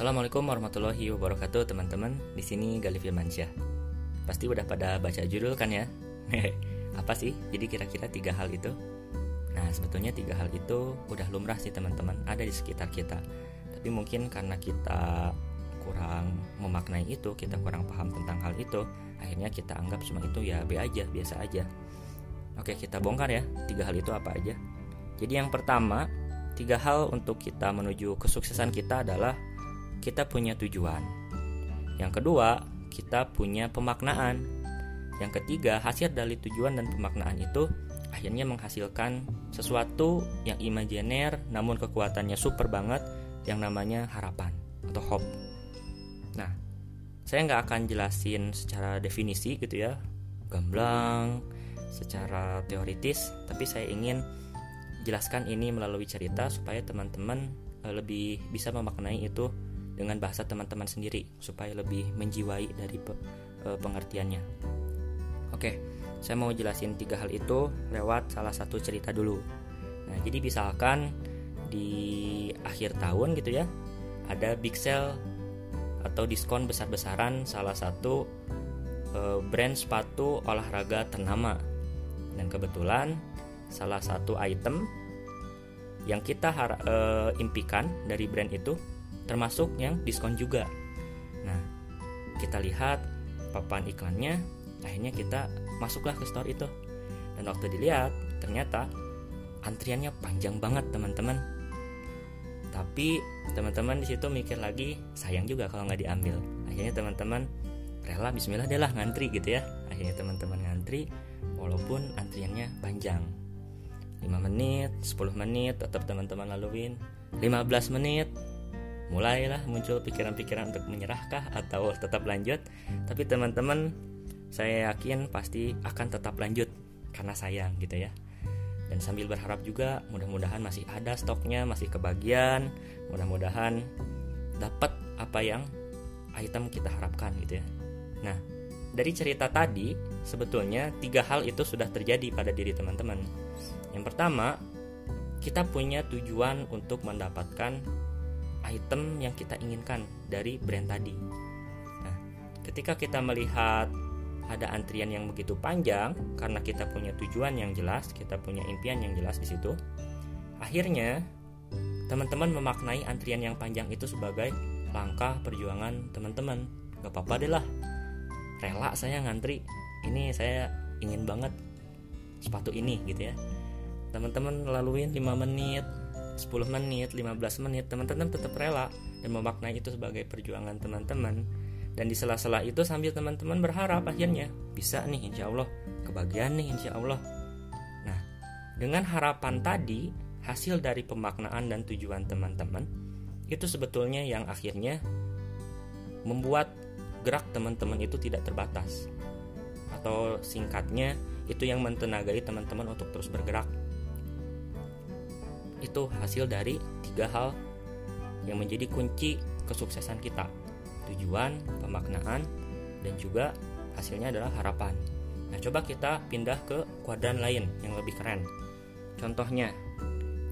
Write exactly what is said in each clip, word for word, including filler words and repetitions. Assalamualaikum warahmatullahi wabarakatuh teman-teman. Di sini Galih Firmansyah. Pasti udah pada baca judul kan ya? Apa sih? Jadi kira-kira tiga hal itu. Nah, sebetulnya tiga hal itu udah lumrah sih teman-teman, ada di sekitar kita. Tapi mungkin karena kita kurang memaknai itu, kita kurang paham tentang hal itu, akhirnya kita anggap semua itu ya be aja, biasa aja. Oke, kita bongkar ya tiga hal itu apa aja. Jadi yang pertama, tiga hal untuk kita menuju kesuksesan kita adalah kita punya tujuan. Yang kedua, kita punya pemaknaan. Yang ketiga, hasil dari tujuan dan pemaknaan itu akhirnya menghasilkan sesuatu yang imajiner namun kekuatannya super banget, yang namanya harapan atau hope. Nah, saya nggak akan jelasin secara definisi gitu ya, gamblang, secara teoritis, tapi saya ingin jelaskan ini melalui cerita supaya teman-teman lebih bisa memaknai itu dengan bahasa teman-teman sendiri, supaya lebih menjiwai dari pe- pengertiannya. Oke, saya mau jelasin tiga hal itu lewat salah satu cerita dulu. Nah, jadi misalkan di akhir tahun gitu ya, ada big sale atau diskon besar-besaran salah satu eh, brand sepatu olahraga ternama. Dan kebetulan salah satu item yang kita har- eh, impikan dari brand itu termasuk yang diskon juga. Nah, kita lihat papan iklannya, akhirnya kita masuklah ke store itu. Dan waktu dilihat, ternyata antriannya panjang banget teman-teman. Tapi teman-teman di situ mikir lagi, sayang juga kalau nggak diambil. Akhirnya teman-teman rela, bismillah deh lah ngantri gitu ya. Akhirnya teman-teman ngantri walaupun antriannya panjang. lima menit, sepuluh menit tetap teman-teman laluin. lima belas menit mulailah muncul pikiran-pikiran untuk menyerahkah atau tetap lanjut. Tapi teman-teman, saya yakin pasti akan tetap lanjut karena sayang gitu ya. Dan sambil berharap juga mudah-mudahan masih ada stoknya, masih kebagian, mudah-mudahan dapat apa yang item kita harapkan gitu ya. Nah, dari cerita tadi sebetulnya tiga hal itu sudah terjadi pada diri teman-teman. Yang pertama, kita punya tujuan untuk mendapatkan item yang kita inginkan dari brand tadi. Nah, ketika kita melihat ada antrian yang begitu panjang karena kita punya tujuan yang jelas, kita punya impian yang jelas di situ, akhirnya teman-teman memaknai antrian yang panjang itu sebagai langkah perjuangan teman-teman. Gak apa-apa deh lah, rela saya ngantri. Ini saya ingin banget sepatu ini gitu ya. Teman-teman laluin lima menit, sepuluh menit, lima belas menit, teman-teman tetap rela dan memaknai itu sebagai perjuangan teman-teman. Dan di sela-sela itu sambil teman-teman berharap akhirnya bisa nih insya Allah, kebahagiaan nih insya Allah. Nah, dengan harapan tadi, hasil dari pemaknaan dan tujuan teman-teman itu sebetulnya yang akhirnya membuat gerak teman-teman itu tidak terbatas. Atau singkatnya, itu yang mentenagai teman-teman untuk terus bergerak. Itu hasil dari tiga hal yang menjadi kunci kesuksesan kita: tujuan, pemaknaan, dan juga hasilnya adalah harapan. Nah, coba kita pindah ke kuadran lain yang lebih keren. Contohnya,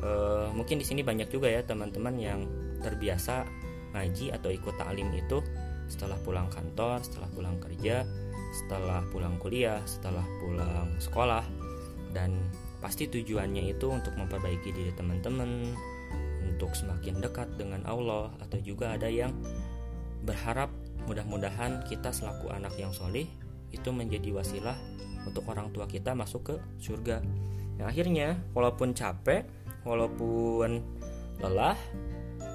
eh, mungkin di sini banyak juga ya teman-teman yang terbiasa ngaji atau ikut ta'lim itu setelah pulang kantor, setelah pulang kerja, setelah pulang kuliah, setelah pulang sekolah, dan pasti tujuannya itu untuk memperbaiki diri teman-teman, untuk semakin dekat dengan Allah, atau juga ada yang berharap mudah-mudahan kita selaku anak yang soleh itu menjadi wasilah untuk orang tua kita masuk ke surga. Nah, akhirnya walaupun capek, walaupun lelah,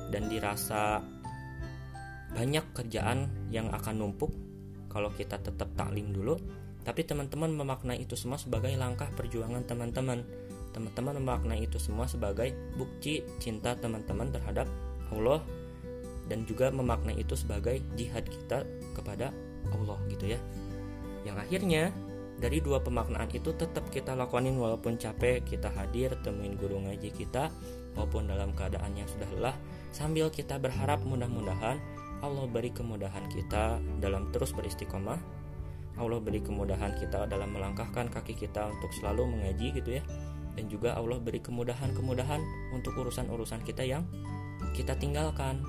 dan dirasa banyak kerjaan yang akan numpuk kalau kita tetap taklim dulu, tapi teman-teman memaknai itu semua sebagai langkah perjuangan teman-teman. Teman-teman memaknai itu semua sebagai bukti cinta teman-teman terhadap Allah, dan juga memaknai itu sebagai jihad kita kepada Allah gitu ya. Yang akhirnya dari dua pemaknaan itu tetap kita lakonin walaupun capek, kita hadir, temuin guru ngaji kita maupun dalam keadaan yang sudah lelah, sambil kita berharap mudah-mudahan Allah beri kemudahan kita dalam terus beristiqomah. Allah beri kemudahan kita dalam melangkahkan kaki kita untuk selalu mengaji gitu ya. Dan juga Allah beri kemudahan-kemudahan untuk urusan-urusan kita yang kita tinggalkan.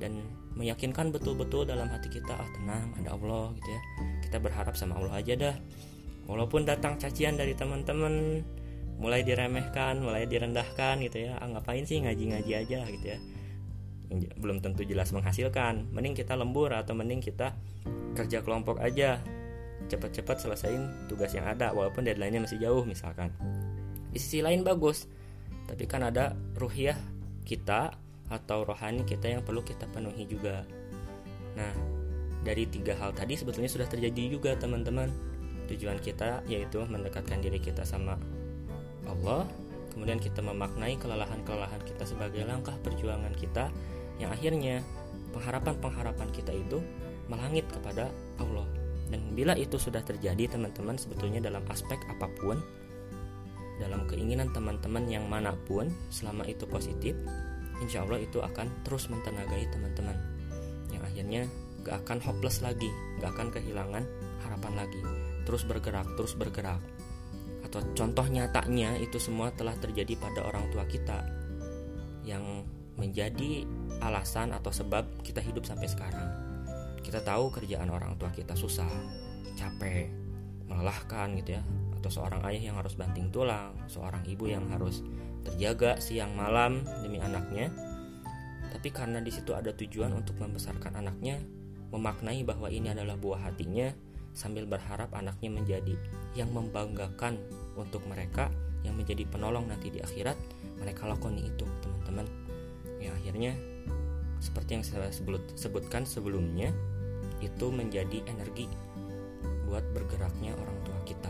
dan meyakinkan betul-betul dalam hati kita, ah tenang, ada Allah gitu ya. Kita berharap sama Allah aja dah. Walaupun datang cacian dari teman-teman, mulai diremehkan, mulai direndahkan gitu ya. Ah, ngapain sih ngaji-ngaji aja gitu ya. Belum tentu jelas menghasilkan. Mending kita lembur atau mending kita kerja kelompok aja. Cepat-cepat selesain tugas yang ada walaupun deadline-nya masih jauh misalkan. Di sisi lain bagus, tapi kan ada ruhiyah kita atau rohani kita yang perlu kita penuhi juga. Nah, dari tiga hal tadi sebetulnya sudah terjadi juga teman-teman. Tujuan kita yaitu mendekatkan diri kita sama Allah, kemudian kita memaknai kelelahan-kelelahan kita sebagai langkah perjuangan kita yang akhirnya pengharapan-pengharapan kita itu melangit kepada Allah. Dan bila itu sudah terjadi teman-teman, sebetulnya dalam aspek apapun, dalam keinginan teman-teman yang manapun, selama itu positif, insya Allah itu akan terus mentenagai teman-teman, yang akhirnya gak akan hopeless lagi, gak akan kehilangan harapan lagi. Terus bergerak, terus bergerak. Atau contoh nyatanya itu semua telah terjadi pada orang tua kita, yang menjadi alasan atau sebab kita hidup sampai sekarang. Kita tahu kerjaan orang tua kita susah, capek, melelahkan gitu ya. Atau seorang ayah yang harus banting tulang, seorang ibu yang harus terjaga siang malam demi anaknya. Tapi karena di situ ada tujuan untuk membesarkan anaknya, memaknai bahwa ini adalah buah hatinya, sambil berharap anaknya menjadi yang membanggakan untuk mereka, yang menjadi penolong nanti di akhirat, mereka lakoni itu teman-teman. Ya akhirnya seperti yang saya sebutkan sebelumnya, itu menjadi energi buat bergeraknya orang tua kita.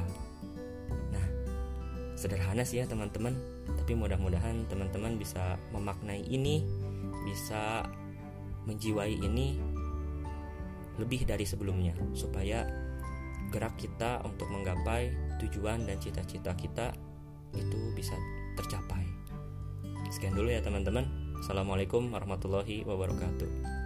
Nah, sederhana sih ya teman-teman, tapi mudah-mudahan teman-teman bisa memaknai ini, bisa menjiwai ini lebih dari sebelumnya, supaya gerak kita untuk menggapai tujuan dan cita-cita kita itu bisa tercapai. Sekian dulu ya teman-teman. Assalamualaikum warahmatullahi wabarakatuh.